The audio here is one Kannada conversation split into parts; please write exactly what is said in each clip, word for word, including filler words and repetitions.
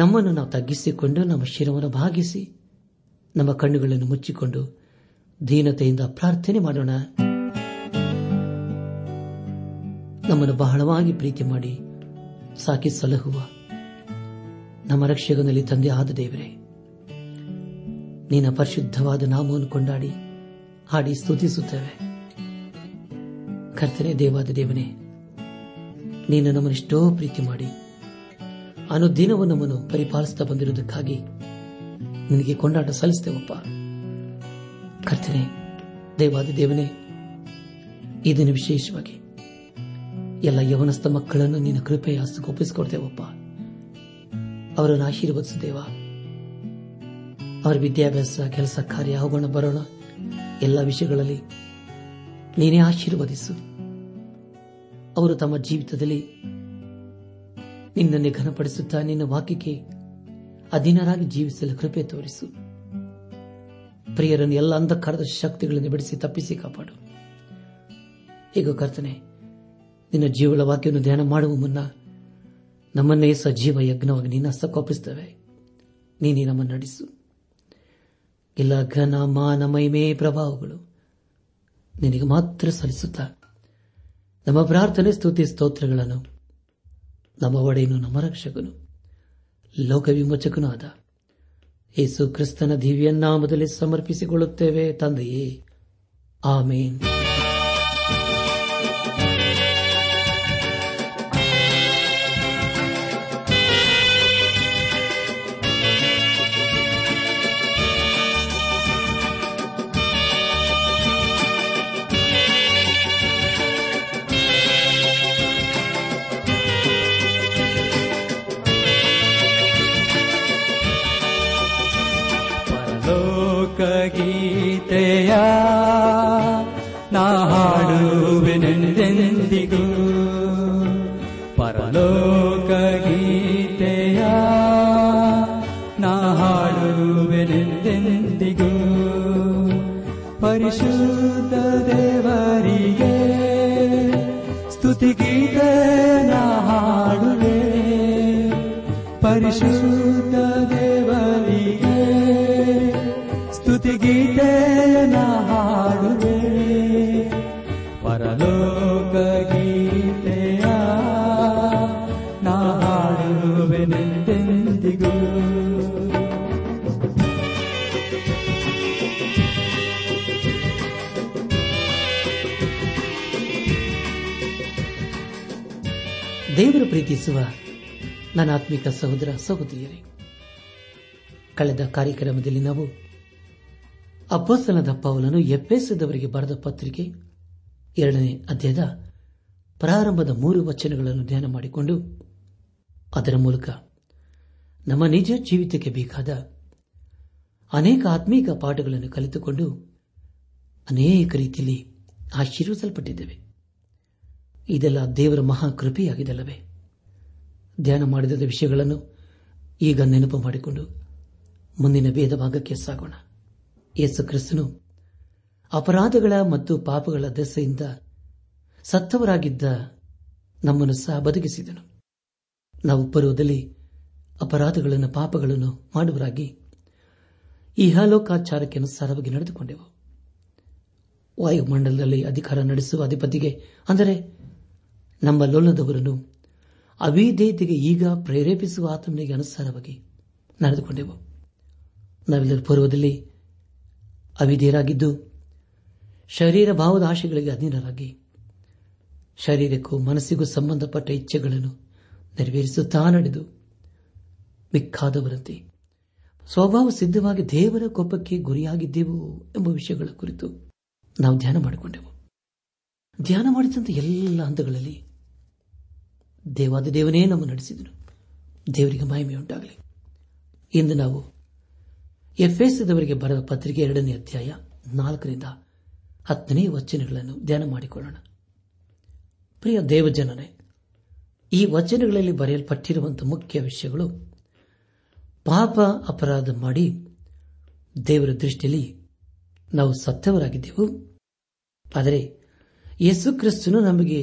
ನಮ್ಮನ್ನು ನಾವು ತಗ್ಗಿಸಿಕೊಂಡು ನಮ್ಮ ಶಿರವನ್ನು ಭಾಗಿಸಿ ನಮ್ಮ ಕಣ್ಣುಗಳನ್ನು ಮುಚ್ಚಿಕೊಂಡು ದೀನತೆಯಿಂದ ಪ್ರಾರ್ಥನೆ ಮಾಡೋಣ. ನಮ್ಮನ್ನು ಬಹಳವಾಗಿ ಪ್ರೀತಿ ಮಾಡಿ ಸಾಕಿ ಸಲಹುವ ನಮ್ಮ ರಕ್ಷಕನಲ್ಲಿ ತಂದೆ ಆದ ದೇವರೇ, ನಿನ್ನ ಪರಿಶುದ್ಧವಾದ ನಾಮವನ್ನು ಕೊಂಡಾಡಿ ಹಾಡಿ ಸ್ತುತಿಸುತ್ತೇವೆ. ಕರ್ತನೇ, ದೇವಾದ ದೇವನೇ, ನೀನು ನಮ್ಮನ್ನೆಷ್ಟೋ ಪ್ರೀತಿ ಮಾಡಿ ಅನುದಿನವೂ ನಮ್ಮನ್ನು ಪರಿಪಾಲಿಸುತ್ತಾ ಬಂದಿರುವುದಕ್ಕಾಗಿ ನಿನಗೆ ಕೊಂಡಾಟ ಸಲ್ಲಿಸ್ತೇವಪ್ಪ. ಕರ್ತನೇ, ದೇವಾದಿ ದೇವನೇ, ಈ ದಿನ ವಿಶೇಷವಾಗಿ ಎಲ್ಲ ಯವನಸ್ಥ ಮಕ್ಕಳನ್ನು ನಿನ್ನ ಕೃಪೆಯ ಹಸ್ತಕ್ಕೆ ಒಪ್ಪಿಸಿಕೊಡ್ತೇವಪ್ಪ. ಅವರನ್ನು ಆಶೀರ್ವದಿಸುತ್ತೇವ. ಅವರ ವಿದ್ಯಾಭ್ಯಾಸ, ಕೆಲಸ, ಕಾರ್ಯ, ಆಗೋಣ ಬರೋಣ ಎಲ್ಲ ವಿಷಯಗಳಲ್ಲಿ ನೀನೇ ಆಶೀರ್ವದಿಸು. ಅವರು ತಮ್ಮ ಜೀವಿತದಲ್ಲಿ ನಿನ್ನನ್ನೇ ಘನಪಡಿಸುತ್ತಾ ನಿನ್ನ ವಾಕ್ಯಕ್ಕೆ ಅಧೀನರಾಗಿ ಜೀವಿಸಲು ಕೃಪೆ ತೋರಿಸು. ಪ್ರಿಯರನ್ನು ಎಲ್ಲ ಅಂಧಕಾರದ ಶಕ್ತಿಗಳನ್ನು ಬಿಡಿಸಿ ತಪ್ಪಿಸಿ ಕಾಪಾಡು. ಹೀಗೂ ಕರ್ತನೆ, ನಿನ್ನ ಜೀವನ ವಾಕ್ಯವನ್ನು ಧ್ಯಾನ ಮಾಡುವ ಮುನ್ನ ನಮ್ಮನ್ನೇ ಸಜೀವ ಯಜ್ಞವಾಗಿ ನಿನ್ನ ಹಸ್ತಕ್ಕೊಪ್ಪಿಸುತ್ತೇವೆ. ನೀನೇ ನಮ್ಮನ್ನು ನಡೆಸು. ಎಲ್ಲ ಘನ ಮಾನ ಮಹಿಮೆ ಪ್ರಭಾವಗಳು ನಿನಗೆ ಮಾತ್ರ ಸಲ್ಲಿಸುತ್ತಾ ನಮ್ಮ ಪ್ರಾರ್ಥನೆ ಸ್ತುತಿ ಸ್ತೋತ್ರಗಳನ್ನು ನಮ್ಮ ಒಡೆಯನು, ನಮ್ಮ ರಕ್ಷಕನು, ಲೋಕ ವಿಮೋಚಕನೂ ಆದ ಯೇಸು ಕ್ರಿಸ್ತನ ದಿವ್ಯ ನಾಮದಲ್ಲಿ ಸಮರ್ಪಿಸಿಕೊಳ್ಳುತ್ತೇವೆ ತಂದೆಯೇ, ಆಮೇನ್. ಗೀತೆಯ ನಾ ಹಾಡುವೆನೆಂದೆಂದಿಗೂ, ಪರಲೋಕ ಗೀತೆಯ ನಾ ಹಾಡುವೆನೆಂದೆಂದಿಗೂ, ಪರಿಶುದ್ಧ ದೇವರಿಗೆ ಸ್ತುತಿ ಗೀತೆ ನಾ ಹಾಡುವೆ, ಪರಿಶುದ್ಧ ದೇವರಿಗೆ ಸ್ತುತಿ ಗೀತೆ ನಾ ಹಾಡುವೆ, ಪರಲೋಕ ಗೀತೆಯ ನಾ ಹಾಡುವೆನೆಂದೆಂದಿಗೂ. ದೇವರು ಪ್ರೀತಿಸುವ ನನ್ನ ಆತ್ಮಿಕ ಸಹೋದರ ಸಹೋದರಿಯರೇ, ಕಳೆದ ಕಾರ್ಯಕ್ರಮದಲ್ಲಿ ನಾವು ಅಪೊಸ್ತಲನಾದ ಪೌಲನು ಎಫೆಸದವರಿಗೆ ಬರೆದ ಪತ್ರಿಕೆ ಎರಡನೇ ಅಧ್ಯಾಯದ ಪ್ರಾರಂಭದ ಮೂರು ವಚನಗಳನ್ನು ಧ್ಯಾನ ಮಾಡಿಕೊಂಡು ಅದರ ಮೂಲಕ ನಮ್ಮ ನಿಜ ಜೀವಿತಕ್ಕೆ ಬೇಕಾದ ಅನೇಕ ಆತ್ಮೀಕ ಪಾಠಗಳನ್ನು ಕಲಿತುಕೊಂಡು ಅನೇಕ ರೀತಿಯಲ್ಲಿ ಆಶೀರ್ವಿಸಲ್ಪಟ್ಟಿದ್ದೇವೆ. ಇದೆಲ್ಲ ದೇವರ ಮಹಾಕೃಪೆಯಾಗಿದ್ದಲ್ಲವೇ? ಧ್ಯಾನ ಮಾಡಿದ ವಿಷಯಗಳನ್ನು ಈಗ ನೆನಪು ಮಾಡಿಕೊಂಡು ಮುಂದಿನ ಭೇದ ಭಾಗಕ್ಕೆ ಸಾಗೋಣ. ಯೇಸು ಕ್ರಿಸ್ತನು ಅಪರಾಧಗಳ ಮತ್ತು ಪಾಪಗಳ ದೆಸೆಯಿಂದ ಸತ್ತವರಾಗಿದ್ದ ನಮ್ಮನ್ನು ಸಹ ಬದುಕಿಸಿದನು. ನಾವು ಪರ್ವದಲ್ಲಿ ಅಪರಾಧಗಳನ್ನು, ಪಾಪಗಳನ್ನು ಮಾಡುವರಾಗಿ ಇಹಲೋಕಾಚಾರಕ್ಕೆ ಅನುಸಾರವಾಗಿ ನಡೆದುಕೊಂಡೆವು. ವಾಯುಮಂಡಲದಲ್ಲಿ ಅಧಿಕಾರ ನಡೆಸುವ ಅಧಿಪತಿಗೆ, ಅಂದರೆ ನಮ್ಮ ಲೋಲದವರನ್ನು ಅವಿಧೇಯತೆಗೆ ಈಗ ಪ್ರೇರೇಪಿಸುವ ಆತನಿಗೆ ಅನುಸಾರವಾಗಿ ನಡೆದುಕೊಂಡೆವು. ನಾವೆಲ್ಲರೂ ಪರ್ವದಲ್ಲಿ ಅವಿಧೇಯರಾಗಿದ್ದು ಶರೀರ ಭಾವದ ಆಶೆಗಳಿಗೆ ಅಧೀನರಾಗಿ ಶರೀರಕ್ಕೂ ಮನಸ್ಸಿಗೂ ಸಂಬಂಧಪಟ್ಟ ಇಚ್ಛೆಗಳನ್ನು ನೆರವೇರಿಸುತ್ತಾ ನಡೆದು ಮಿಕ್ಕಾದವರಂತೆ ಸ್ವಭಾವ ಸಿದ್ಧವಾಗಿ ದೇವರ ಕೋಪಕ್ಕೆ ಗುರಿಯಾಗಿದ್ದೆವು ಎಂಬ ವಿಷಯಗಳ ಕುರಿತು ನಾವು ಧ್ಯಾನ ಮಾಡಿಕೊಂಡೆವು. ಧ್ಯಾನ ಮಾಡಿದಂಥ ಎಲ್ಲ ಹಂತಗಳಲ್ಲಿ ದೇವಾದ ದೇವನೇ ನಮ್ಮ ನಡೆಸಿದನು. ದೇವರಿಗೆ ಮಹಿಮೆಯುಂಟಾಗಲಿ. ಇಂದು ನಾವು ಎಫೆಸದವರಿಗೆ ಬರೆದ ಪತ್ರಿಕೆ ಎರಡನೇ ಅಧ್ಯಾಯ ನಾಲ್ಕರಿಂದ ಹತ್ತನೇ ವಚನಗಳನ್ನು ಧ್ಯಾನ ಮಾಡಿಕೊಳ್ಳೋಣ. ಪ್ರಿಯ ದೇವಜನರೇ, ಈ ವಚನಗಳಲ್ಲಿ ಬರೆಯಲ್ಪಟ್ಟಿರುವಂತಹ ಮುಖ್ಯ ವಿಷಯಗಳು ಪಾಪ ಅಪರಾಧ ಮಾಡಿ ದೇವರ ದೃಷ್ಟಿಯಲ್ಲಿ ನಾವು ಸತ್ತವರಾಗಿದ್ದೆವು, ಆದರೆ ಯೇಸು ಕ್ರಿಸ್ತನು ನಮಗೆ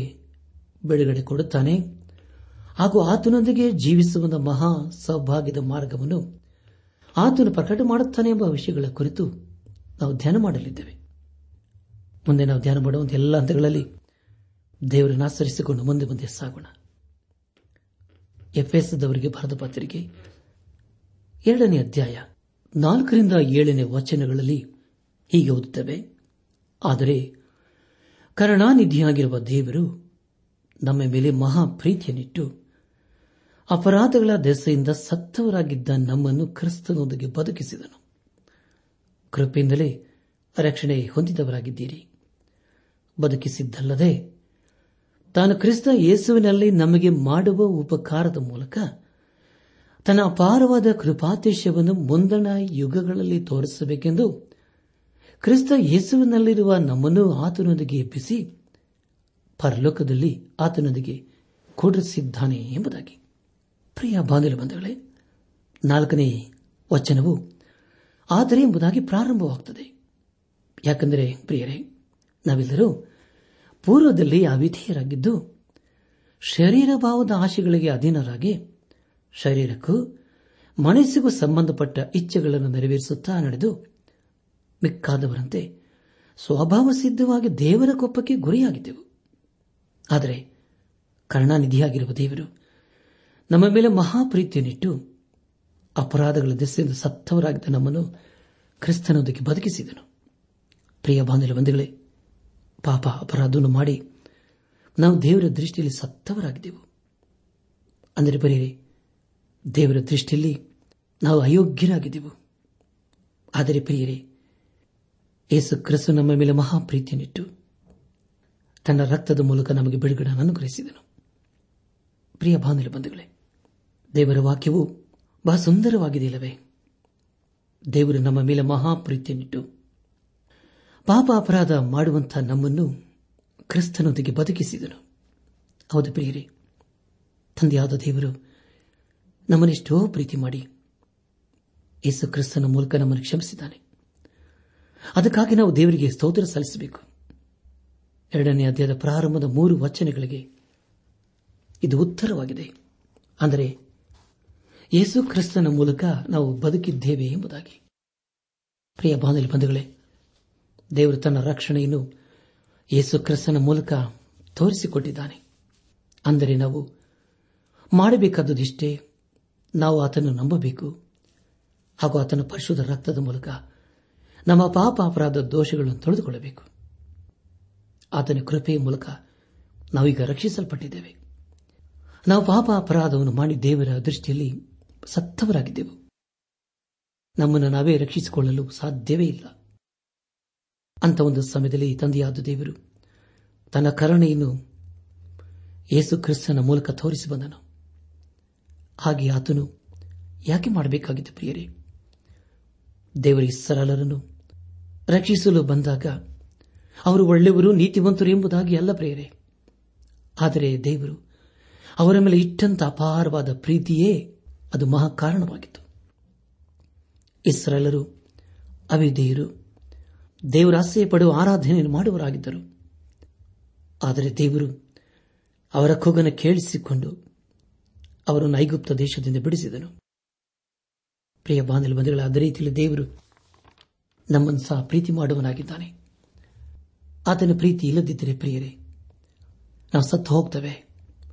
ಬಿಡುಗಡೆ ಕೊಡುತ್ತಾನೆ ಹಾಗೂ ಆತನೊಂದಿಗೆ ಜೀವಿಸುವ ಮಹಾ ಸೌಭಾಗ್ಯದ ಮಾರ್ಗವನ್ನು ಆತನು ಪ್ರಕಟ ಮಾಡುತ್ತಾನೆ ಎಂಬ ವಿಷಯಗಳ ಕುರಿತು ನಾವು ಧ್ಯಾನ ಮಾಡಲಿದ್ದೇವೆ. ಮುಂದೆ ನಾವು ಧ್ಯಾನ ಮಾಡುವಂಥ ಎಲ್ಲ ಹಂತಗಳಲ್ಲಿ ದೇವರನ್ನು ಆಚರಿಸಿಕೊಂಡು ಮುಂದೆ ಮುಂದೆ ಸಾಗೋಣ. ಎಫೆಸದವರಿಗೆ ಬರೆದ ಪತ್ರಿಕೆ ಎರಡನೇ ಅಧ್ಯಾಯ ನಾಲ್ಕರಿಂದ ಏಳನೇ ವಚನಗಳಲ್ಲಿ ಹೀಗೆ ಓದುತ್ತವೆ: ಆದರೆ ಕರುಣಾನಿಧಿಯಾಗಿರುವ ದೇವರು ನಮ್ಮ ಮೇಲೆ ಮಹಾ ಪ್ರೀತಿಯನ್ನಿಟ್ಟು ಅಪರಾಧಗಳ ದೆಸೆಯಿಂದ ಸತ್ತವರಾಗಿದ್ದ ನಮ್ಮನ್ನು ಕ್ರಿಸ್ತನೊಂದಿಗೆ ಬದುಕಿಸಿದನು. ಕೃಪೆಯಿಂದಲೇ ರಕ್ಷಣೆ ಹೊಂದಿದವರಾಗಿದ್ದೀರಿ. ಬದುಕಿಸಿದ್ದಲ್ಲದೆ ತಾನು ಕ್ರಿಸ್ತ ಯೇಸುವಿನಲ್ಲಿ ನಮಗೆ ಮಾಡುವ ಉಪಕಾರದ ಮೂಲಕ ತನ್ನ ಅಪಾರವಾದ ಕೃಪಾತಿಶಯವನ್ನು ಮುಂದಣ ಯುಗಗಳಲ್ಲಿ ತೋರಿಸಬೇಕೆಂದು ಕ್ರಿಸ್ತ ಯೇಸುವಿನಲ್ಲಿರುವ ನಮ್ಮನ್ನು ಆತನೊಂದಿಗೆ ಎಬ್ಬಿಸಿ ಪರಲೋಕದಲ್ಲಿ ಆತನೊಂದಿಗೆ ಕೂಡಿಸಿದ್ದಾನೆ ಎಂಬುದಾಗಿ. ಪ್ರಿಯ ಬಾಂಧವರೇ, ನಾಲ್ಕನೇ ವಚನವು ಆದರೆ ಎಂಬುದಾಗಿ ಪ್ರಾರಂಭವಾಗುತ್ತದೆ. ಯಾಕೆಂದರೆ ಪ್ರಿಯರೇ, ನಾವೆಲ್ಲರೂ ಪೂರ್ವದಲ್ಲಿ ಅವಿಧೇಯರಾಗಿದ್ದು ಶರೀರ ಭಾವದ ಆಶೆಗಳಿಗೆ ಅಧೀನರಾಗಿ ಶರೀರಕ್ಕೂ ಮನಸ್ಸಿಗೂ ಸಂಬಂಧಪಟ್ಟ ಇಚ್ಛೆಗಳನ್ನು ನೆರವೇರಿಸುತ್ತಾ ನಡೆದು ಮಿಕ್ಕಾದವರಂತೆ ಸ್ವಭಾವ ಸಿದ್ಧವಾಗಿ ದೇವರ ಕೋಪಕ್ಕೆ ಗುರಿಯಾಗಿದ್ದೆವು. ಆದರೆ ಕರುಣಾನಿಧಿಯಾಗಿರುವ ದೇವರು ನಮ್ಮ ಮೇಲೆ ಮಹಾಪ್ರೀತಿಯನ್ನಿಟ್ಟು ಅಪರಾಧಗಳ ದೆಸೆಯಿಂದ ಸತ್ತವರಾಗಿದ್ದ ನಮ್ಮನ್ನು ಕ್ರಿಸ್ತನೊಂದಿಗೆ ಬದುಕಿಸಿದನು. ಪ್ರಿಯ ಬಾಂಧವರೇ, ಪಾಪ ಅಪರಾಧವನ್ನು ಮಾಡಿ ನಾವು ದೇವರ ದೃಷ್ಟಿಯಲ್ಲಿ ಸತ್ತವರಾಗಿದ್ದೆವು. ಅಂದರೆ ಬರೀರಿ, ದೇವರ ದೃಷ್ಟಿಯಲ್ಲಿ ನಾವು ಅಯೋಗ್ಯರಾಗಿದ್ದೆವು. ಆದರೆ ಪ್ರಿಯರೇ, ಯೇಸು ಕ್ರಿಸ್ತು ನಮ್ಮ ಮೇಲೆ ಮಹಾಪ್ರೀತಿಯನ್ನಿಟ್ಟು ತನ್ನ ರಕ್ತದ ಮೂಲಕ ನಮಗೆ ಬಿಡುಗಡೆಯನ್ನು ಅನುಗ್ರಹಿಸಿದನು. ಪ್ರಿಯ ಬಾಂಧವರೇ, ದೇವರ ವಾಕ್ಯವು ಬಹಳ ಸುಂದರವಾಗಿದೆಯಲ್ಲವೇ? ದೇವರು ನಮ್ಮ ಮೇಲೆ ಮಹಾಪ್ರೀತಿಯನ್ನಿಟ್ಟು ಪಾಪ ಅಪರಾಧ ಮಾಡುವಂಥ ನಮ್ಮನ್ನು ಕ್ರಿಸ್ತನೊಂದಿಗೆ ಬದುಕಿಸಿದನು. ಹೌದು ಪ್ರಿಯರೇ, ತಂದೆಯಾದ ದೇವರು ನಮ್ಮನ್ನೆಷ್ಟೋ ಪ್ರೀತಿ ಮಾಡಿ ಯೇಸು ಕ್ರಿಸ್ತನ ಮೂಲಕ ನಮ್ಮನ್ನು ಕ್ಷಮಿಸಿದ್ದಾನೆ. ಅದಕ್ಕಾಗಿ ನಾವು ದೇವರಿಗೆ ಸ್ತೋತ್ರ ಸಲ್ಲಿಸಬೇಕು. ಎರಡನೇ ಅಧ್ಯಾಯದ ಪ್ರಾರಂಭದ ಮೂರು ವಚನಗಳಿಗೆ ಇದು ಉತ್ತರವಾಗಿದೆ. ಅಂದರೆ ಯೇಸು ಕ್ರಿಸ್ತನ ಮೂಲಕ ನಾವು ಬದುಕಿದ್ದೇವೆ ಎಂಬುದಾಗಿ. ಪ್ರಿಯ ಬಾಂಧವರೇ, ದೇವರು ತನ್ನ ರಕ್ಷಣೆಯನ್ನು ಯೇಸು ಕ್ರಿಸ್ತನ ಮೂಲಕ ತೋರಿಸಿಕೊಟ್ಟಿದ್ದಾನೆ. ಅಂದರೆ ನಾವು ಮಾಡಬೇಕಾದುದಿಷ್ಟೇ, ನಾವು ಆತನ್ನು ನಂಬಬೇಕು ಹಾಗೂ ಆತನ ಪರಿಶುದ್ಧ ರಕ್ತದ ಮೂಲಕ ನಮ್ಮ ಪಾಪ ಅಪರಾಧ ದೋಷಗಳನ್ನು ತೊಳೆದುಕೊಳ್ಳಬೇಕು. ಆತನ ಕೃಪೆಯ ಮೂಲಕ ನಾವೀಗ ರಕ್ಷಿಸಲ್ಪಟ್ಟಿದ್ದೇವೆ. ನಾವು ಪಾಪ ಅಪರಾಧವನ್ನು ಮಾಡಿ ದೇವರ ದೃಷ್ಟಿಯಲ್ಲಿ ಸತ್ತವರಾಗಿದ್ದೆವು. ನಮ್ಮನ್ನು ನಾವೇ ರಕ್ಷಿಸಿಕೊಳ್ಳಲು ಸಾಧ್ಯವೇ ಇಲ್ಲ. ಅಂಥ ಒಂದು ಸಮಯದಲ್ಲಿ ತಂದೆಯಾದ ದೇವರು ತನ್ನ ಕರುಣೆಯನ್ನು ಯೇಸು ಕ್ರಿಸ್ತನ ಮೂಲಕ ತೋರಿಸಿ ಬಂದನು. ಹಾಗೆ ಆತನು ಯಾಕೆ ಮಾಡಬೇಕಾಗಿತ್ತು ಪ್ರಿಯರೇ? ದೇವರ ಇಸ್ರಾಯೇಲರನ್ನು ರಕ್ಷಿಸಲು ಬಂದಾಗ ಅವರು ಒಳ್ಳೆಯವರು, ನೀತಿವಂತರು ಎಂಬುದಾಗಿ ಅಲ್ಲ ಪ್ರಿಯರೇ, ಆದರೆ ದೇವರು ಅವರ ಮೇಲೆ ಇಟ್ಟಂತ ಅಪಾರವಾದ ಪ್ರೀತಿಯೇ ಅದು ಮಹಾಕಾರಣವಾಗಿತ್ತು. ಇಸ್ರಾಯೇಲರು ಅವಿಧೇಯರು, ದೇವರ ಆಸೆ ಪಡುವ ಆರಾಧನೆಯನ್ನು ಮಾಡುವರಾಗಿದ್ದರು. ಆದರೆ ದೇವರು ಅವರ ಕೂಗನ್ನು ಕೇಳಿಸಿಕೊಂಡು ಅವರನ್ನು ಐಗುಪ್ತ ದೇಶದಿಂದ ಬಿಡಿಸಿದನು. ಪ್ರಿಯ ಬಾಂಧವರೇ, ಅದೇ ರೀತಿಯಲ್ಲಿ ದೇವರು ನಮ್ಮನ್ನು ಸಹ ಪ್ರೀತಿ ಮಾಡುವನಾಗಿದ್ದಾನೆ. ಆತನ ಪ್ರೀತಿ ಇಲ್ಲದಿದ್ದರೆ ಪ್ರಿಯರೇ, ನಾವು ಸತ್ತು ಹೋಗ್ತೇವೆ,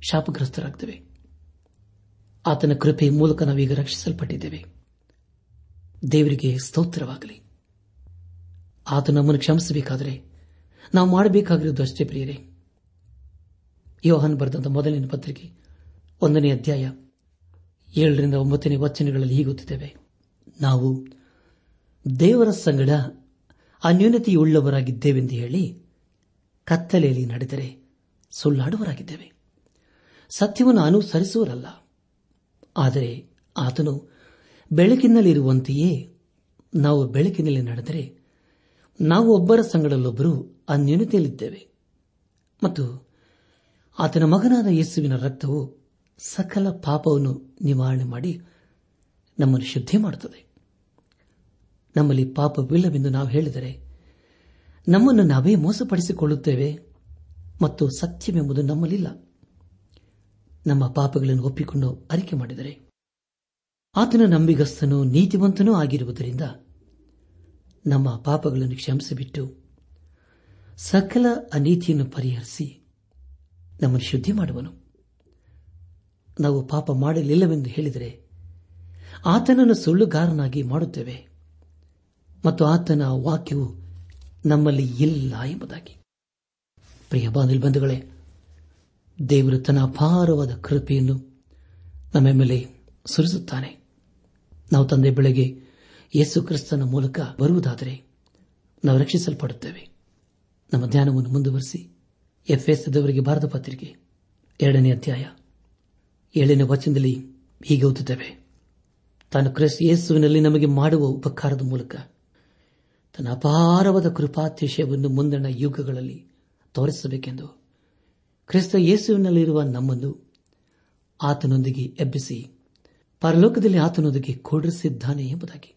ಶಾಪಗ್ರಸ್ತರಾಗ್ತೇವೆ. ಆತನ ಕೃಪೆಯ ಮೂಲಕ ನಾವೀಗ ರಕ್ಷಿಸಲ್ಪಟ್ಟಿದ್ದೇವೆ. ದೇವರಿಗೆ ಸ್ತೋತ್ರವಾಗಲಿ. ಆತ ನಮ್ಮನ್ನು ಕ್ಷಮಿಸಬೇಕಾದರೆ ನಾವು ಮಾಡಬೇಕಾಗಿರುವುದು ಅಷ್ಟೇ ಪ್ರಿಯರೇ. ಯೋಹಾನ್ ಬರೆದಂತಹ ಮೊದಲಿನ ಪತ್ರಿಕೆ ಒಂದನೇ ಅಧ್ಯಾಯ ಏಳರಿಂದ ಒಂಬತ್ತನೇ ವಚನಗಳಲ್ಲಿ ಹೀಗುತ್ತೇವೆ: ನಾವು ದೇವರ ಸಂಗಡ ಅನ್ಯೂನತೆಯುಳ್ಳವರಾಗಿದ್ದೇವೆಂದು ಹೇಳಿ ಕತ್ತಲೆಯಲ್ಲಿ ನಡೆದರೆ ಸುಳ್ಳಾಡುವರಾಗಿದ್ದೇವೆ, ಸತ್ಯವನ್ನು ಅನುಸರಿಸುವರಲ್ಲ. ಆದರೆ ಆತನು ಬೆಳಕಿನಲ್ಲಿರುವಂತೆಯೇ ನಾವು ಬೆಳಕಿನಲ್ಲಿ ನಡೆದರೆ ನಾವು ಒಬ್ಬರ ಸಂಗಡಲ್ಲೊಬ್ಬರು ಅನ್ಯೂನ್ಯತೆಯಲ್ಲಿದ್ದೇವೆ. ಮತ್ತು ಆತನ ಮಗನಾದ ಯೇಸುವಿನ ರಕ್ತವು ಸಕಲ ಪಾಪವನ್ನು ನಿವಾರಣೆ ಮಾಡಿ ನಮ್ಮನ್ನು ಶುದ್ಧಿ ಮಾಡುತ್ತದೆ. ನಮ್ಮಲ್ಲಿ ಪಾಪವಿಲ್ಲವೆಂದು ನಾವು ಹೇಳಿದರೆ ನಮ್ಮನ್ನು ನಾವೇ ಮೋಸಪಡಿಸಿಕೊಳ್ಳುತ್ತೇವೆ ಮತ್ತು ಸತ್ಯವೆಂಬುದು ನಮ್ಮಲ್ಲಿಲ್ಲ. ನಮ್ಮ ಪಾಪಗಳನ್ನು ಒಪ್ಪಿಕೊಂಡು ಅರಿಕೆ ಮಾಡಿದರೆ ಆತನ ನಂಬಿಗಸ್ತನೂ ನೀತಿವಂತನೂ ಆಗಿರುವುದರಿಂದ ನಮ್ಮ ಪಾಪಗಳನ್ನು ಕ್ಷಮಿಸಿಬಿಟ್ಟು ಸಕಲ ಅನೀತಿಯನ್ನು ಪರಿಹರಿಸಿ ನಮ್ಮನ್ನು ಶುದ್ಧಿ ಮಾಡುವನು. ನಾವು ಪಾಪ ಮಾಡಲಿಲ್ಲವೆಂದು ಹೇಳಿದರೆ ಆತನನ್ನು ಸುಳ್ಳುಗಾರನಾಗಿ ಮಾಡುತ್ತೇವೆ ಮತ್ತು ಆತನ ವಾಕ್ಯವು ನಮ್ಮಲ್ಲಿ ಇಲ್ಲ ಎಂಬುದಾಗಿ. ಪ್ರಿಯ ಬಾಂಧವರೇ, ದೇವರು ತನ್ನ ಅಪಾರವಾದ ಕೃಪೆಯನ್ನು ನಮ್ಮ ಮೇಲೆ ಸುರಿಸುತ್ತಾನೆ. ನಾವು ತಂದೆ ಬೆಳಗ್ಗೆ ಯೇಸು ಕ್ರಿಸ್ತನ ಮೂಲಕ ಬರುವುದಾದರೆ ನಾವು ರಕ್ಷಿಸಲ್ಪಡುತ್ತೇವೆ. ನಮ್ಮ ಧ್ಯಾನವನ್ನು ಮುಂದುವರಿಸಿ ಎಫ್ಎಸದವರಿಗೆ ಭಾರತ ಪತ್ರಿಕೆ ಎರಡನೇ ಅಧ್ಯಾಯ ಏಳನೇ ವಚನದಲ್ಲಿ ಹೀಗೆ ಓದುತ್ತೇವೆ: ತಾನು ಕ್ರಿಸ್ತ ಯೇಸುವಿನಲ್ಲಿ ನಮಗೆ ಮಾಡುವ ಉಪಕಾರದ ಮೂಲಕ ತನ್ನ ಅಪಾರವಾದ ಕೃಪಾತಿಶಯವನ್ನು ಮುಂದಿನ ಯುಗಗಳಲ್ಲಿ ತೋರಿಸಬೇಕೆಂದು ಕ್ರಿಸ್ತ ಯೇಸುವಿನಲ್ಲಿರುವ ನಮ್ಮನ್ನು ಆತನೊಂದಿಗೆ ಎಬ್ಬಿಸಿ ಪರಲೋಕದಲ್ಲಿ ಆತನೊಂದಿಗೆ ಕೂಡಿಸಿದ್ದಾನೆ ಎಂಬುದಾಗಿ.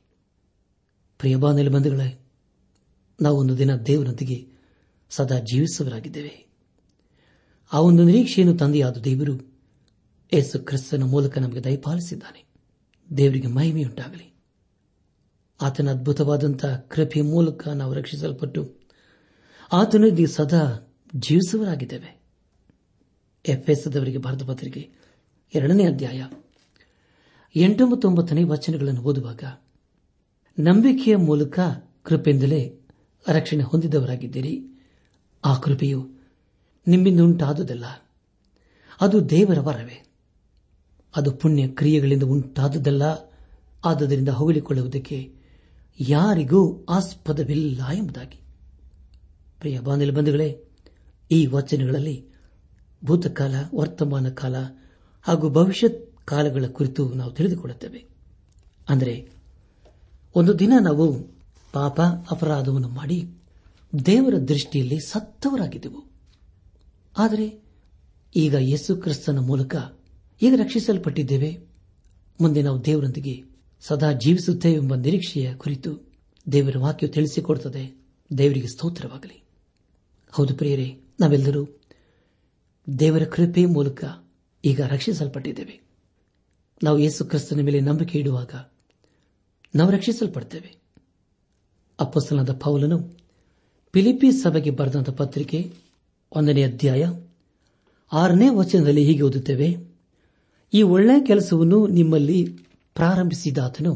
ಪ್ರಿಯ ಬಾಂಧವರೇ, ನಾವು ಒಂದು ದಿನ ದೇವರೊಂದಿಗೆ ಸದಾ ಜೀವಿಸುವವರಾಗಿದ್ದೇವೆ. ಆ ಒಂದು ನಿರೀಕ್ಷೆಯನ್ನು ತಂದೆಯಾದ ದೇವರು ಯೇಸು ಕ್ರಿಸ್ತನ ಮೂಲಕ ನಮಗೆ ದಯಪಾಲಿಸಿದ್ದಾನೆ. ದೇವರಿಗೆ ಮಹಿಮೆಯುಂಟಾಗಲಿ. ಆತನ ಅದ್ಭುತವಾದಂತಹ ಕೃಪೆಯ ಮೂಲಕ ನಾವು ರಕ್ಷಿಸಲ್ಪಟ್ಟು ಆತನೊಂದಿಗೆ ಸದಾ ಜೀವಿಸುವವರಾಗಿದ್ದೇವೆ. ಎಫ್ಎಸದವರಿಗೆ ಭಾರತ ಪತ್ರಿಕೆ ಎರಡನೇ ಅಧ್ಯಾಯ ಎಂಟೊಂಬತ್ತೊಂಬತ್ತನೇ ವಚನಗಳನ್ನು ಓದುವಾಗ, ನಂಬಿಕೆಯ ಮೂಲಕ ಕೃಪೆಯಿಂದಲೇ ರಕ್ಷಣೆ ಹೊಂದಿದವರಾಗಿದ್ದೀರಿ. ಆ ಕೃಪೆಯು ನಿಮ್ಮಿಂದ ಉಂಟಾದುದಲ್ಲ, ಅದು ದೇವರ ವರವೇ. ಅದು ಪುಣ್ಯ ಕ್ರಿಯೆಗಳಿಂದ ಉಂಟಾದುದಲ್ಲ. ಆದುದರಿಂದ ಹೊಗಳಿಕೊಳ್ಳುವುದಕ್ಕೆ ಯಾರಿಗೂ ಆಸ್ಪದವಿಲ್ಲ ಎಂಬುದಾಗಿ. ಪ್ರಿಯ ಬಾಂಧವರೇ, ಈ ವಚನಗಳಲ್ಲಿ ಭೂತಕಾಲ, ವರ್ತಮಾನ ಕಾಲ ಹಾಗೂ ಭವಿಷ್ಯತ್ ಕಾಲಗಳ ಕುರಿತು ನಾವು ತಿಳಿದುಕೊಳ್ಳುತ್ತೇವೆ. ಅಂದರೆ ಒಂದು ದಿನ ನಾವು ಪಾಪ ಅಪರಾಧವನ್ನು ಮಾಡಿ ದೇವರ ದೃಷ್ಟಿಯಲ್ಲಿ ಸತ್ತವರಾಗಿದ್ದೆವು. ಆದರೆ ಈಗ ಯೇಸು ಕ್ರಿಸ್ತನ ಮೂಲಕ ಈಗ ರಕ್ಷಿಸಲ್ಪಟ್ಟಿದ್ದೇವೆ. ಮುಂದೆ ನಾವು ದೇವರೊಂದಿಗೆ ಸದಾ ಜೀವಿಸುತ್ತೇವೆ ಎಂಬ ನಿರೀಕ್ಷೆಯ ಕುರಿತು ದೇವರ ವಾಕ್ಯ ತಿಳಿಸಿಕೊಡುತ್ತದೆ. ದೇವರಿಗೆ ಸ್ತೋತ್ರವಾಗಲಿ. ಹೌದು ಪ್ರಿಯರೇ, ನಾವೆಲ್ಲರೂ ದೇವರ ಕೃಪೆಯ ಮೂಲಕ ಈಗ ರಕ್ಷಿಸಲ್ಪಟ್ಟಿದ್ದೇವೆ. ನಾವು ಯೇಸು ಕ್ರಿಸ್ತನ ಮೇಲೆ ನಂಬಿಕೆ ಇಡುವಾಗ ನಾವು ರಕ್ಷಿಸಲ್ಪಡ್ತೇವೆ. ಅಪೊಸ್ತಲನಾದ ಪೌಲನು ಫಿಲಿಪ್ಪಿ ಸಭೆಗೆ ಬರೆದಂತಹ ಪತ್ರಿಕೆ ಒಂದನೇ ಅಧ್ಯಾಯ ಆರನೇ ವಚನದಲ್ಲಿ ಹೀಗೆ ಓದುತ್ತೇವೆ: ಈ ಒಳ್ಳೆಯ ಕೆಲಸವನ್ನು ನಿಮ್ಮಲ್ಲಿ ಪ್ರಾರಂಭಿಸಿದಾತನು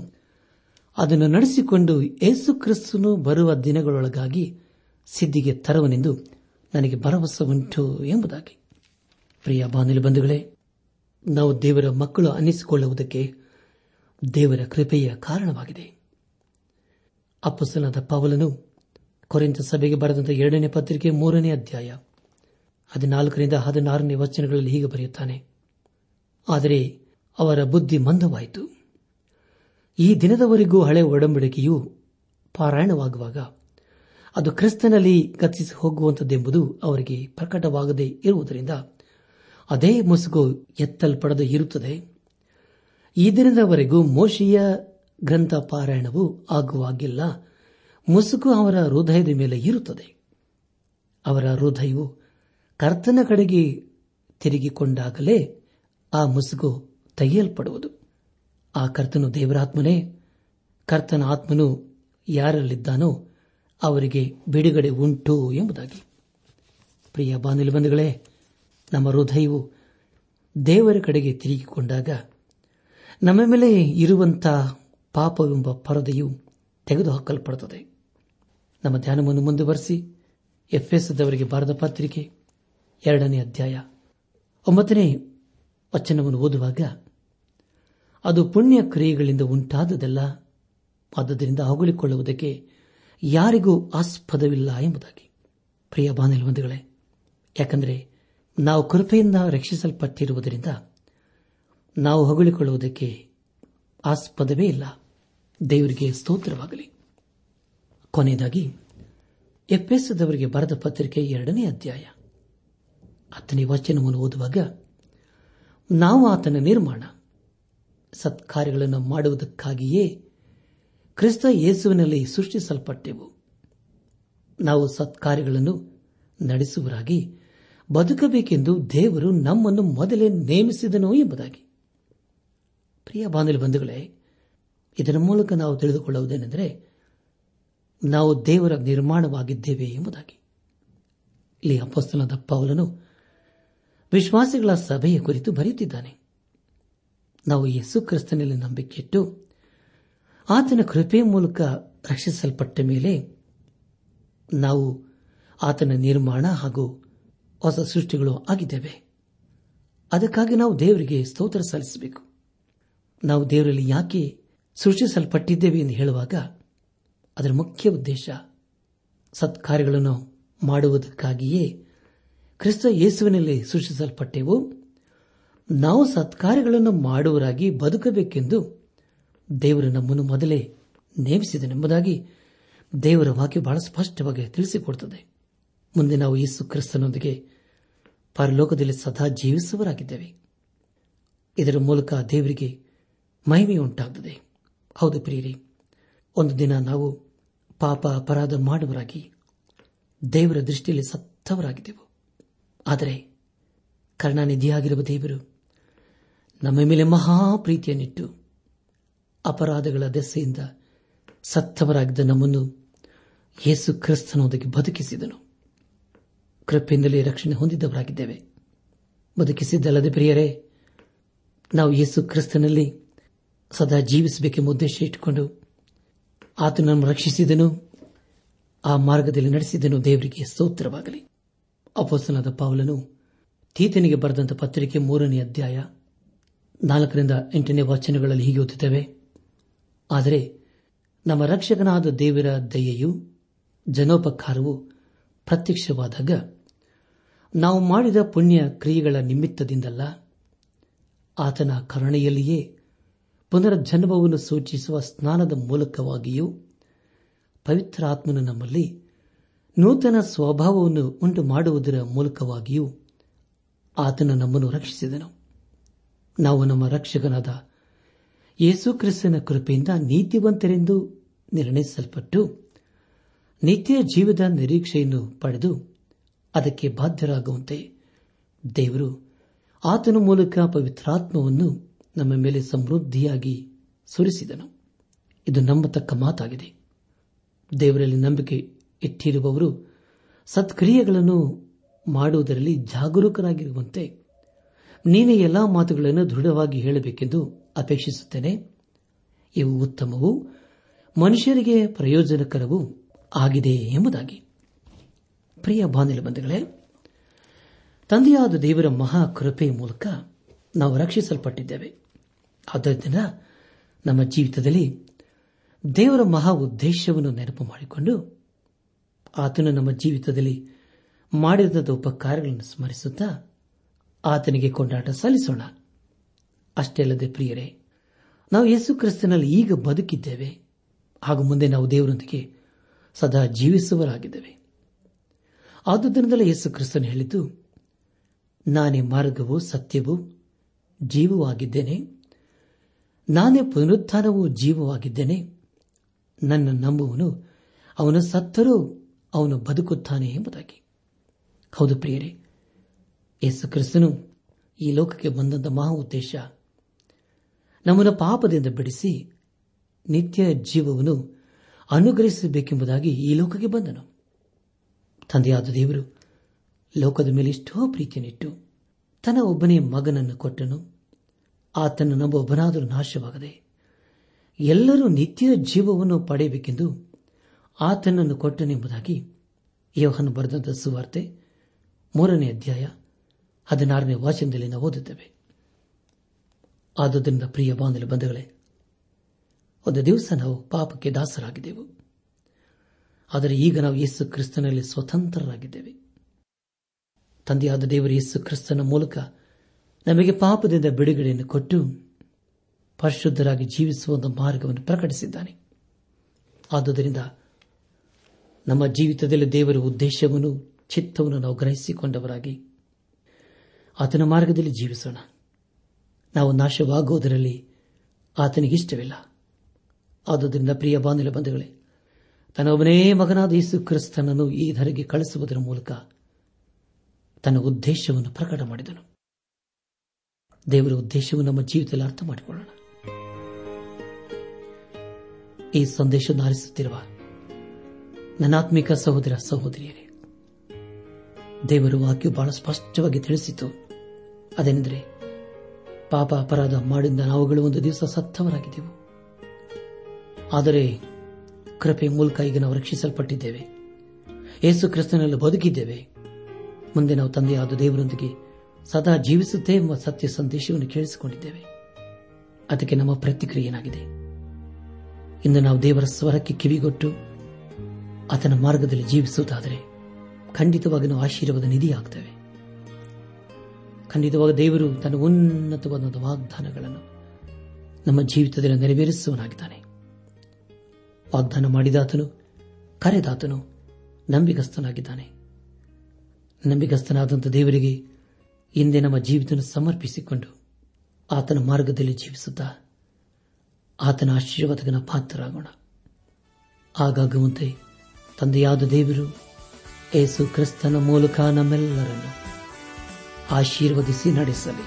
ಅದನ್ನು ನಡೆಸಿಕೊಂಡು ಯೇಸು ಕ್ರಿಸ್ತನು ಬರುವ ದಿನಗಳೊಳಗಾಗಿ ಸಿದ್ಧಿಗೆ ತರುವನೆಂದು ನನಗೆ ಭರವಸೆ ಉಂಟು ಎಂಬುದಾಗಿ. ಪ್ರಿಯ ಬಾಂಧವರೇ, ನಾವು ದೇವರ ಮಕ್ಕಳು ಅನ್ನಿಸಿಕೊಳ್ಳುವುದಕ್ಕೆ ದೇವರ ಕೃಪೆಯ ಕಾರಣವಾಗಿದೆ. ಅಪೊಸ್ತಲನಾದ ಪೌಲನು ಕೊರಿಂಥ ಸಭೆಗೆ ಬರೆದಂತ ಎರಡನೇ ಪತ್ರಿಕೆ ಮೂರನೇ ಅಧ್ಯಾಯ ಹದಿನಾಲ್ಕರಿಂದ ಹದಿನಾರನೇ ವಚನಗಳಲ್ಲಿ ಹೀಗೆ ಬರೆಯುತ್ತಾನೆ: ಆದರೆ ಅವರ ಬುದ್ಧಿ ಮಂದವಾಯಿತು. ಈ ದಿನದವರೆಗೂ ಹಳೆಯ ಒಡಂಬಡಿಕೆಯು ಪಾರಾಯಣವಾಗುವಾಗ ಅದು ಕ್ರಿಸ್ತನಲ್ಲಿ ಗತಿಸಿ ಹೋಗುವಂಥದ್ದೆಂಬುದು ಅವರಿಗೆ ಪ್ರಕಟವಾಗದೇ ಇರುವುದರಿಂದ ಅದೇ ಮುಸುಗು ಎತ್ತಲ್ಪಡದೆ ಇರುತ್ತದೆ. ಈ ದಿನದವರೆಗೂ ಮೋಶೆಯ ಗ್ರಂಥ ಪಾರಾಯಣವು ಆಗುವಾಗಿಲ್ಲ. ಮುಸುಕು ಅವರ ಹೃದಯದ ಮೇಲೆ ಇರುತ್ತದೆ. ಅವರ ಹೃದಯವು ಕರ್ತನ ಕಡೆಗೆ ತಿರುಗಿಕೊಂಡಾಗಲೇ ಆ ಮುಸುಗು ತೆಗೆಯಲ್ಪಡುವುದು. ಆ ಕರ್ತನು ದೇವರಾತ್ಮನೇ. ಕರ್ತನ ಆತ್ಮನು ಯಾರಲ್ಲಿದ್ದಾನೋ ಅವರಿಗೆ ಬಿಡುಗಡೆ ಉಂಟು ಎಂಬುದಾಗಿ. ಪ್ರಿಯ ಬಾಂಧವರೇ, ನಮ್ಮ ಹೃದಯವು ದೇವರ ಕಡೆಗೆ ತಿರುಗಿಕೊಂಡಾಗ ನಮ್ಮ ಮೇಲೆ ಇರುವಂತಹ ಪಾಪವೆಂಬ ಪರದೆಯು ತೆಗೆದುಹಾಕಲ್ಪಡುತ್ತದೆ. ನಮ್ಮ ಧ್ಯಾನವನ್ನು ಮುಂದುವರೆಸಿ ಎಫ್ಎಸದವರಿಗೆ ಬರೆದ ಪತ್ರಿಕೆ ಎರಡನೇ ಅಧ್ಯಾಯ ಒಂಬತ್ತನೇ ವಚನವನ್ನು ಓದುವಾಗ, ಅದು ಪುಣ್ಯ ಕ್ರಿಯೆಗಳಿಂದ ಉಂಟಾದದಲ್ಲ, ಆದ್ದರಿಂದ ಹೊಗಳಿಕೊಳ್ಳುವುದಕ್ಕೆ ಯಾರಿಗೂ ಆಸ್ಪದವಿಲ್ಲ ಎಂಬುದಾಗಿ. ಪ್ರಿಯ ಬಾಂಧವರೇ, ಯಾಕೆಂದರೆ ನಾವು ಕೃಪೆಯಿಂದ ರಕ್ಷಿಸಲ್ಪಟ್ಟಿರುವುದರಿಂದ ನಾವು ಹೊಗಳಿಕೊಳ್ಳುವುದಕ್ಕೆ ಆಸ್ಪದವೇ ಇಲ್ಲ. ದೇವರಿಗೆ ಸ್ತೋತ್ರವಾಗಲಿ. ಕೊನೆಯದಾಗಿ ಎಫೆಸದವರಿಗೆ ಬರೆದ ಪತ್ರಿಕೆ ಎರಡನೇ ಅಧ್ಯಾಯ ಹತ್ತನೇ ವಚನವನ್ನು ಓದುವಾಗ, ನಾವು ಆತನ ನಿರ್ಮಾಣ ಸತ್ಕಾರ್ಯಗಳನ್ನು ಮಾಡುವುದಕ್ಕಾಗಿಯೇ ಕ್ರಿಸ್ತ ಯೇಸುವಿನಲ್ಲಿ ಸೃಷ್ಟಿಸಲ್ಪಟ್ಟೆವು. ನಾವು ಸತ್ಕಾರ್ಯಗಳನ್ನು ನಡೆಸುವರಾಗಿ ಬದುಕಬೇಕೆಂದು ದೇವರು ನಮ್ಮನ್ನು ಮೊದಲೇ ನೇಮಿಸಿದನು ಎಂಬುದಾಗಿ. ಪ್ರಿಯ ಬಾಂಧವರೇ, ಇದರ ಮೂಲಕ ನಾವು ತಿಳಿದುಕೊಳ್ಳುವುದೇನೆಂದರೆ ನಾವು ದೇವರ ನಿರ್ಮಾಣವಾಗಿದ್ದೇವೆ ಎಂಬುದಾಗಿ. ಇಲ್ಲಿ ಅಪೊಸ್ತಲನಾದ ಪೌಲನು ವಿಶ್ವಾಸಿಗಳ ಸಭೆಯ ಕುರಿತು ಬರೆಯುತ್ತಿದ್ದಾನೆ. ನಾವು ಯೇಸು ಕ್ರಿಸ್ತನಲ್ಲಿ ನಂಬಿಕೆಯಿಟ್ಟು ಆತನ ಕೃಪೆಯ ಮೂಲಕ ರಕ್ಷಿಸಲ್ಪಟ್ಟ ಮೇಲೆ ನಾವು ಆತನ ನಿರ್ಮಾಣ ಹಾಗೂ ಹೊಸ ಸೃಷ್ಟಿಗಳು ಆಗಿದ್ದೇವೆ. ಅದಕ್ಕಾಗಿ ನಾವು ದೇವರಿಗೆ ಸ್ತೋತ್ರ ಸಲ್ಲಿಸಬೇಕು. ನಾವು ದೇವರಲ್ಲಿ ಯಾಕೆ ಸೃಷ್ಟಿಸಲ್ಪಟ್ಟಿದ್ದೇವೆ ಎಂದು ಹೇಳುವಾಗ ಅದರ ಮುಖ್ಯ ಉದ್ದೇಶ ಸತ್ಕಾರ್ಯಗಳನ್ನು ಮಾಡುವುದಕ್ಕಾಗಿಯೇ ಕ್ರಿಸ್ತ ಯೇಸುವಿನಲ್ಲಿ ಸೃಷ್ಟಿಸಲ್ಪಟ್ಟೆವು. ನಾವು ಸತ್ಕಾರ್ಯಗಳನ್ನು ಮಾಡುವರಾಗಿ ಬದುಕಬೇಕೆಂದು ದೇವರು ನಮ್ಮನ್ನು ಮೊದಲೇ ನೇಮಿಸಿದನೆಂಬುದಾಗಿ ದೇವರ ವಾಕ್ಯ ಬಹಳ ಸ್ಪಷ್ಟವಾಗಿ ತಿಳಿಸಿಕೊಡುತ್ತದೆ. ಮುಂದೆ ನಾವು ಯೇಸು ಕ್ರಿಸ್ತನೊಂದಿಗೆ ಪರಲೋಕದಲ್ಲಿ ಸದಾ ಜೀವಿಸುವರಾಗಿದ್ದೇವೆ. ಇದರ ಮೂಲಕ ದೇವರಿಗೆ ಮಹಿಮೆಯುಂಟಾಗುತ್ತದೆ. ಹೌದು ಪ್ರಿಯರೇ, ಒಂದು ದಿನ ನಾವು ಪಾಪ ಅಪರಾಧ ಮಾಡುವರಾಗಿ ದೇವರ ದೃಷ್ಟಿಯಲ್ಲಿ ಸತ್ತವರಾಗಿದ್ದೆವು. ಆದರೆ ಕರುಣಾನಿಧಿಯಾಗಿರುವ ದೇವರು ನಮ್ಮ ಮೇಲೆ ಮಹಾ ಪ್ರೀತಿಯನ್ನಿಟ್ಟು ಅಪರಾಧಗಳ ದೆಸೆಯಿಂದ ಸತ್ತವರಾಗಿದ್ದ ನಮ್ಮನ್ನು ಯೇಸು ಕ್ರಿಸ್ತನೊಂದಿಗೆ ಬದುಕಿಸಿದನು. ಕೃಪೆಯಿಂದಲೇ ರಕ್ಷಣೆ ಹೊಂದಿದ್ದವರಾಗಿದ್ದೇವೆ, ಬದುಕಿಸಿದ್ದಲ್ಲದೆ ಪ್ರಿಯರೇ, ನಾವು ಯೇಸು ಕ್ರಿಸ್ತನಲ್ಲಿ ಸದಾ ಜೀವಿಸಬೇಕೆಂಬ ಉದ್ದೇಶ ಇಟ್ಟುಕೊಂಡು ಆತನು ನಮ್ಮನ್ನು ರಕ್ಷಿಸಿದನು, ಆ ಮಾರ್ಗದಲ್ಲಿ ನಡೆಸಿದನು. ದೇವರಿಗೆ ಸ್ತೋತ್ರವಾಗಲಿ. ಅಪೊಸ್ತಲನಾದ ಪೌಲನು ತೀತನಿಗೆ ಬರೆದಂತ ಪತ್ರಿಕೆ ಮೂರನೇ ಅಧ್ಯಾಯ ನಾಲ್ಕರಿಂದ ಎಂಟನೇ ವಚನಗಳಲ್ಲಿ ಹೀಗೆ ಓದುತ್ತೇವೆ, ಆದರೆ ನಮ್ಮ ರಕ್ಷಕನಾದ ದೇವರ ದಯೆಯು ಜನೋಪಕಾರವು ಪ್ರತ್ಯಕ್ಷವಾದಾಗ ನಾವು ಮಾಡಿದ ಪುಣ್ಯ ಕ್ರಿಯೆಗಳ ನಿಮಿತ್ತದಿಂದಲ್ಲ, ಆತನ ಕರುಣೆಯಲ್ಲಿಯೇ ಪುನರ್ಜನ್ಮವನ್ನು ಸೂಚಿಸುವ ಸ್ನಾನದ ಮೂಲಕವಾಗಿಯೂ ಪವಿತ್ರಾತ್ಮನು ನಮ್ಮಲ್ಲಿ ನೂತನ ಸ್ವಭಾವವನ್ನು ಉಂಟು ಮಾಡುವುದರ ಮೂಲಕವಾಗಿಯೂ ಆತನು ನಮ್ಮನ್ನು ರಕ್ಷಿಸಿದನು. ನಾವು ನಮ್ಮ ರಕ್ಷಕನಾದ ಯೇಸು ಕ್ರಿಸ್ತನ ಕೃಪೆಯಿಂದ ನೀತಿವಂತರೆಂದು ನಿರ್ಣಯಿಸಲ್ಪಟ್ಟು ನಿತ್ಯ ಜೀವದ ನಿರೀಕ್ಷೆಯನ್ನು ಪಡೆದು ಅದಕ್ಕೆ ಬಾಧ್ಯರಾಗುವಂತೆ ದೇವರು ಆತನ ಮೂಲಕ ಪವಿತ್ರಾತ್ಮವನ್ನು ನಮ್ಮ ಮೇಲೆ ಸಮೃದ್ಧಿಯಾಗಿ ಸುರಿಸಿದನು. ಇದು ನಂಬತಕ್ಕ ಮಾತಾಗಿದೆ. ದೇವರಲ್ಲಿ ನಂಬಿಕೆ ಇಟ್ಟಿರುವವರು ಸತ್ಕ್ರಿಯೆಗಳನ್ನು ಮಾಡುವುದರಲ್ಲಿ ಜಾಗರೂಕರಾಗಿರುವಂತೆ ನೀನೇ ಎಲ್ಲಾ ಮಾತುಗಳನ್ನು ದೃಢವಾಗಿ ಹೇಳಬೇಕೆಂದು ಅಪೇಕ್ಷಿಸುತ್ತೇನೆ. ಇವು ಉತ್ತಮವೂ ಮನುಷ್ಯರಿಗೆ ಪ್ರಯೋಜನಕರವೂ ಆಗಿದೆ ಎಂಬುದಾಗಿ. ಪ್ರಿಯ ಬಾಂಧವರೇ, ತಂದೆಯಾದ ದೇವರ ಮಹಾ ಕೃಪೆಯ ಮೂಲಕ ನಾವು ರಕ್ಷಿಸಲ್ಪಟ್ಟಿದ್ದೇವೆ. ಆದ್ದರಿಂದ ನಮ್ಮ ಜೀವಿತದಲ್ಲಿ ದೇವರ ಮಹಾ ಉದ್ದೇಶವನ್ನು ನೆನಪು ಮಾಡಿಕೊಂಡು ಆತನು ನಮ್ಮ ಜೀವಿತದಲ್ಲಿ ಮಾಡಿದ ಉಪಕಾರಗಳನ್ನು ಸ್ಮರಿಸುತ್ತಾ ಆತನಿಗೆ ಕೊಂಡಾಟ ಸಲ್ಲಿಸೋಣ. ಅಷ್ಟೇ ಅಲ್ಲದೆ ಪ್ರಿಯರೇ, ನಾವು ಯೇಸು ಕ್ರಿಸ್ತನಲ್ಲಿ ಈಗ ಬದುಕಿದ್ದೇವೆ ಹಾಗೂ ಮುಂದೆ ನಾವು ದೇವರೊಂದಿಗೆ ಸದಾ ಜೀವಿಸುವರಾಗಿದ್ದೇವೆ. ಆದುದರಿಂದಲೇ ಯೇಸು ಕ್ರಿಸ್ತನು ಹೇಳಿದ್ದು, ನಾನೇ ಮಾರ್ಗವೂ ಸತ್ಯವೂ ಜೀವವಾಗಿದ್ದೇನೆ, ನಾನೇ ಪುನರುತ್ಥಾನವೂ ಜೀವವಾಗಿದ್ದೇನೆ, ನನ್ನ ನಂಬುವನು ಅವನು ಸತ್ತರೂ ಅವನು ಬದುಕುತ್ತಾನೆ ಎಂಬುದಾಗಿ. ಹೌದು ಪ್ರಿಯರೇ, ಯೇಸು ಕ್ರಿಸ್ತನು ಈ ಲೋಕಕ್ಕೆ ಬಂದಂಥ ಮಹಾ ಉದ್ದೇಶ ನಮ್ಮನ್ನು ಪಾಪದಿಂದ ಬಿಡಿಸಿ ನಿತ್ಯ ಜೀವವನ್ನು ಅನುಗ್ರಹಿಸಬೇಕೆಂಬುದಾಗಿ ಈ ಲೋಕಕ್ಕೆ ಬಂದನು. ತಂದೆಯಾದ ದೇವರು ಲೋಕದ ಮೇಲೆ ಎಷ್ಟೋ ಪ್ರೀತಿಯನ್ನಿಟ್ಟು ತನ್ನ ಒಬ್ಬನೇ ಮಗನನ್ನು ಕೊಟ್ಟನು. ಆತನು ನಮ್ಮ ಒಬ್ಬನಾದರೂ ನಾಶವಾಗದೆ ಎಲ್ಲರೂ ನಿತ್ಯ ಜೀವವನ್ನು ಪಡೆಯಬೇಕೆಂದು ಆತನನ್ನು ಕೊಟ್ಟನೆಂಬುದಾಗಿ ಯೋಹನ ಬರೆದಂಥ ಸುವಾರ್ತೆ ಮೂರನೇ ಅಧ್ಯಾಯ ಹದಿನಾರನೇ ವಾಚನದಲ್ಲಿ ನಾವು ಓದುತ್ತೇವೆ. ಆದುದರಿಂದ ಪ್ರಿಯ ಬಾಂಧವ ಬಂಧುಗಳೇ, ಒಂದು ದಿವಸ ನಾವು ಪಾಪಕ್ಕೆ ದಾಸರಾಗಿದ್ದೆವು. ಆದರೆ ಈಗ ನಾವು ಯೇಸು ಕ್ರಿಸ್ತನಲ್ಲಿ ಸ್ವತಂತ್ರರಾಗಿದ್ದೇವೆ. ತಂದೆಯಾದ ದೇವರು ಯೇಸು ಕ್ರಿಸ್ತನ ಮೂಲಕ ನಮಗೆ ಪಾಪದಿಂದ ಬಿಡುಗಡೆಯನ್ನು ಕೊಟ್ಟು ಪರಿಶುದ್ಧರಾಗಿ ಜೀವಿಸುವ ಒಂದು ಮಾರ್ಗವನ್ನು ಪ್ರಕಟಿಸಿದ್ದಾನೆ. ಆದುದರಿಂದ ನಮ್ಮ ಜೀವಿತದಲ್ಲಿ ದೇವರ ಉದ್ದೇಶವನ್ನು, ಚಿತ್ತವನ್ನು ನಾವು ಗ್ರಹಿಸಿಕೊಂಡವರಾಗಿ ಆತನ ಮಾರ್ಗದಲ್ಲಿ ಜೀವಿಸೋಣ. ನಾವು ನಾಶವಾಗುವುದರಲ್ಲಿ ಆತನಿಗಿಷ್ಟವಿಲ್ಲ. ಆದುದರಿಂದ ಪ್ರಿಯ ಬಾಂಧವ್ಯ ಬಂಧುಗಳೇ, ತನ್ನ ಒಬ್ಬನೇ ಮಗನಾದ ಯೇಸು ಕ್ರಿಸ್ತನನ್ನು ಈ ಧರೆಗೆ ಕಳಿಸುವುದರ ಮೂಲಕ ತನ್ನ ಉದ್ದೇಶವನ್ನು ಪ್ರಕಟ ಮಾಡಿದನು. ದೇವರ ಉದ್ದೇಶವನ್ನು ನಮ್ಮ ಜೀವಿತದಲ್ಲಿ ಅರ್ಥ ಮಾಡಿಕೊಳ್ಳೋಣ. ಈ ಸಂದೇಶವನ್ನು ಆಲಿಸುತ್ತಿರುವ ನನ್ನಾತ್ಮಿಕ ಸಹೋದರ ಸಹೋದರಿಯರೇ, ದೇವರ ವಾಕ್ಯ ಬಹಳ ಸ್ಪಷ್ಟವಾಗಿ ತಿಳಿಸಿತು. ಅದೇನೆಂದರೆ, ಪಾಪ ಅಪರಾಧ ಮಾಡಿದ ನಾವುಗಳು ಒಂದು ದಿವಸ ಸತ್ತವರಾಗಿದ್ದೆವು. ಆದರೆ ಕೃಪೆಯ ಮೂಲಕ ಈಗ ನಾವು ರಕ್ಷಿಸಲ್ಪಟ್ಟಿದ್ದೇವೆ. ಯೇಸು ಕ್ರಿಸ್ತನಲ್ಲಿ ಬದುಕಿದ್ದೇವೆ. ಮುಂದೆ ನಾವು ತಂದೆಯಾದ ದೇವರೊಂದಿಗೆ ಸದಾ ಜೀವಿಸುತ್ತೇವೆ ಎಂಬ ಸತ್ಯ ಸಂದೇಶವನ್ನು ಕೇಳಿಸಿಕೊಂಡಿದ್ದೇವೆ. ಅದಕ್ಕೆ ನಮ್ಮ ಪ್ರತಿಕ್ರಿಯೆ ಏನಾಗಿದೆ? ಇಂದು ನಾವು ದೇವರ ಸ್ವರಕ್ಕೆ ಕಿವಿಗೊಟ್ಟು ಆತನ ಮಾರ್ಗದಲ್ಲಿ ಜೀವಿಸುವುದಾದರೆ ಖಂಡಿತವಾಗಿ ನಾವು ಆಶೀರ್ವಾದ ನಿಧಿಯಾಗ್ತೇವೆ. ಖಂಡಿತವಾಗಿ ದೇವರು ತನ್ನ ಉನ್ನತವಾದ ವಾಗ್ದಾನಗಳನ್ನು ನಮ್ಮ ಜೀವಿತದಲ್ಲಿ ನೆರವೇರಿಸುವನಾಗಿದ್ದಾನೆ. ವಾಗ್ದಾನ ಮಾಡಿದಾತನು, ಕರೆದಾತನು ನಂಬಿಗಸ್ತನಾಗಿದ್ದಾನೆ. ನಂಬಿಗಸ್ತನಾದಂಥ ದೇವರಿಗೆ ಹಿಂದೆ ನಮ್ಮ ಜೀವಿತ ಸಮರ್ಪಿಸಿಕೊಂಡು ಆತನ ಮಾರ್ಗದಲ್ಲಿ ಜೀವಿಸುತ್ತಾ ಆತನ ಆಶೀರ್ವಾದಕನ ಪಾತ್ರರಾಗೋಣ. ಹಾಗಾಗುವಂತೆ ತಂದೆಯಾದ ದೇವರು ಯೇಸು ಕ್ರಿಸ್ತನ ಮೂಲಕ ನಮ್ಮೆಲ್ಲರನ್ನು ಆಶೀರ್ವದಿಸಿ ನಡೆಸಲಿ.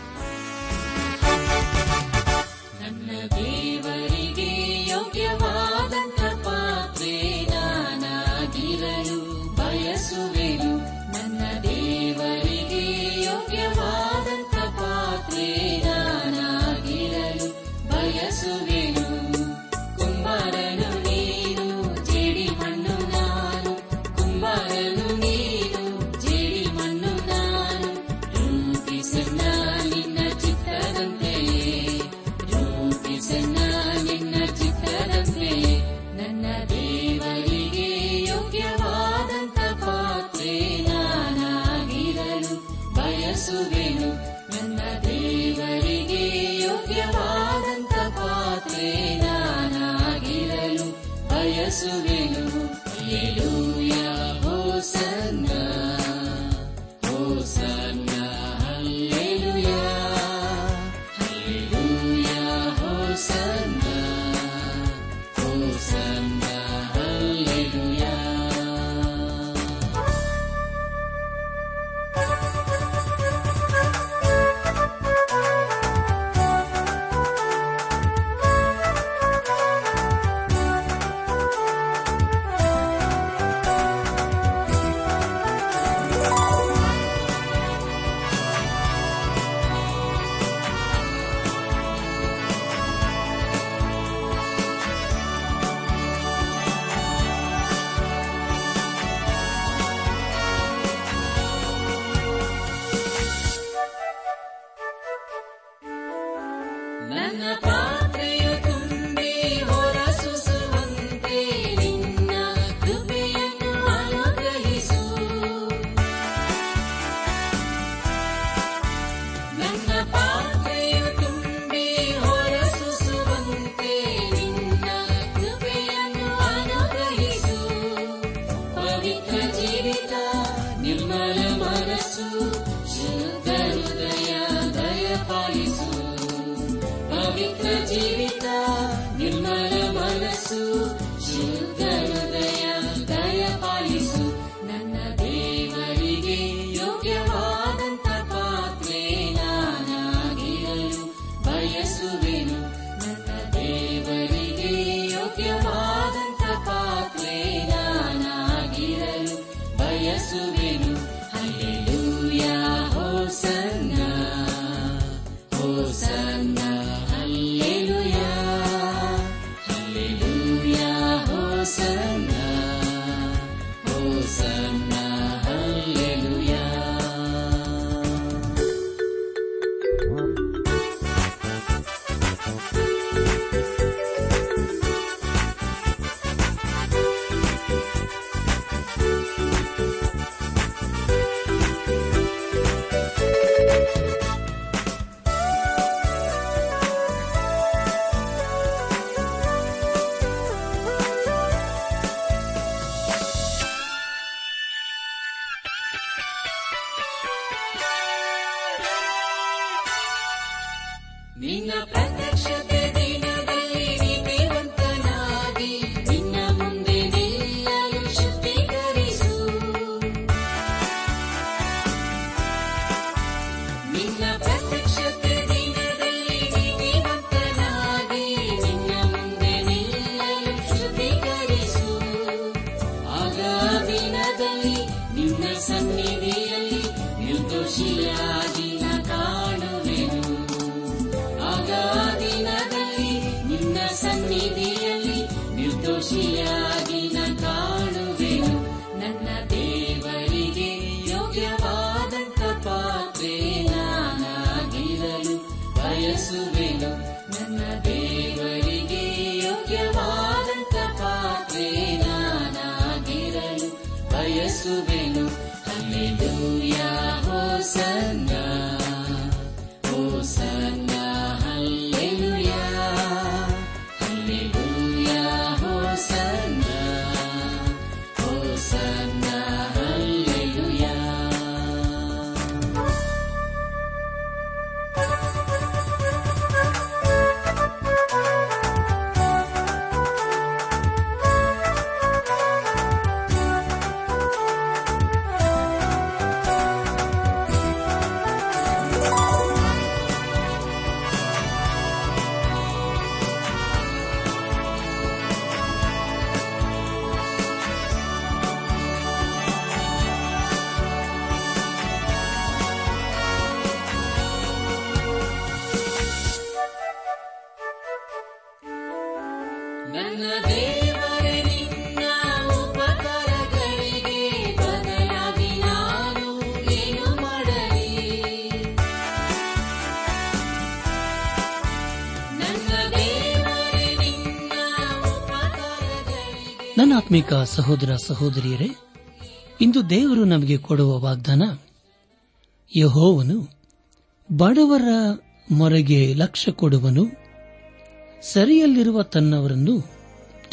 Hosanna, Hallelujah, Hallelujah, Hosanna. ಖುಷಿಯಾಗಿ ನ ಕಾಣುವೆನು ನನ್ನ ದೇವರಿಗೆ ಯೋಗ್ಯವಾದಂಥ ಪಾತ್ರೆ ನಾನಾಗಿರಲು ಬಯಸುವೆನು. ನನ್ನ ದೇವರಿಗೆ ಯೋಗ್ಯವಾದಂಥ ಪಾತ್ರೆ ನಾನಾಗಿರಲು ಬಯಸುವೆನು. Hallelujah hosanna hosanna hallelujah hallelujah hosanna hosanna hallelujah. ನನ್ನಾತ್ಮೀಕ ಸಹೋದರ ಸಹೋದರಿಯರೇ, ಇಂದು ದೇವರು ನಮಗೆ ಕೊಡುವ ವಾಗ್ದಾನ, ಯೆಹೋವನು ಬಡವರ ಮೊರೆಗೆ ಲಕ್ಷ್ಯ ಕೊಡುವನು, ಸರಿಯಲ್ಲಿರುವ ತನ್ನವರನ್ನು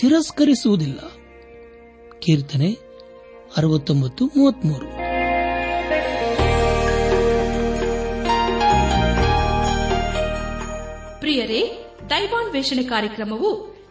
ತಿರಸ್ಕರಿಸುವುದಿಲ್ಲ. ಕೀರ್ತನೆ ಅರವತ್ತೊಂಬತ್ತು ಮೂವತ್ಮೂರು. ಪ್ರಿಯರೇ, ದೈವಾನ್ ವೇಷಣೆ ಕಾರ್ಯಕ್ರಮವು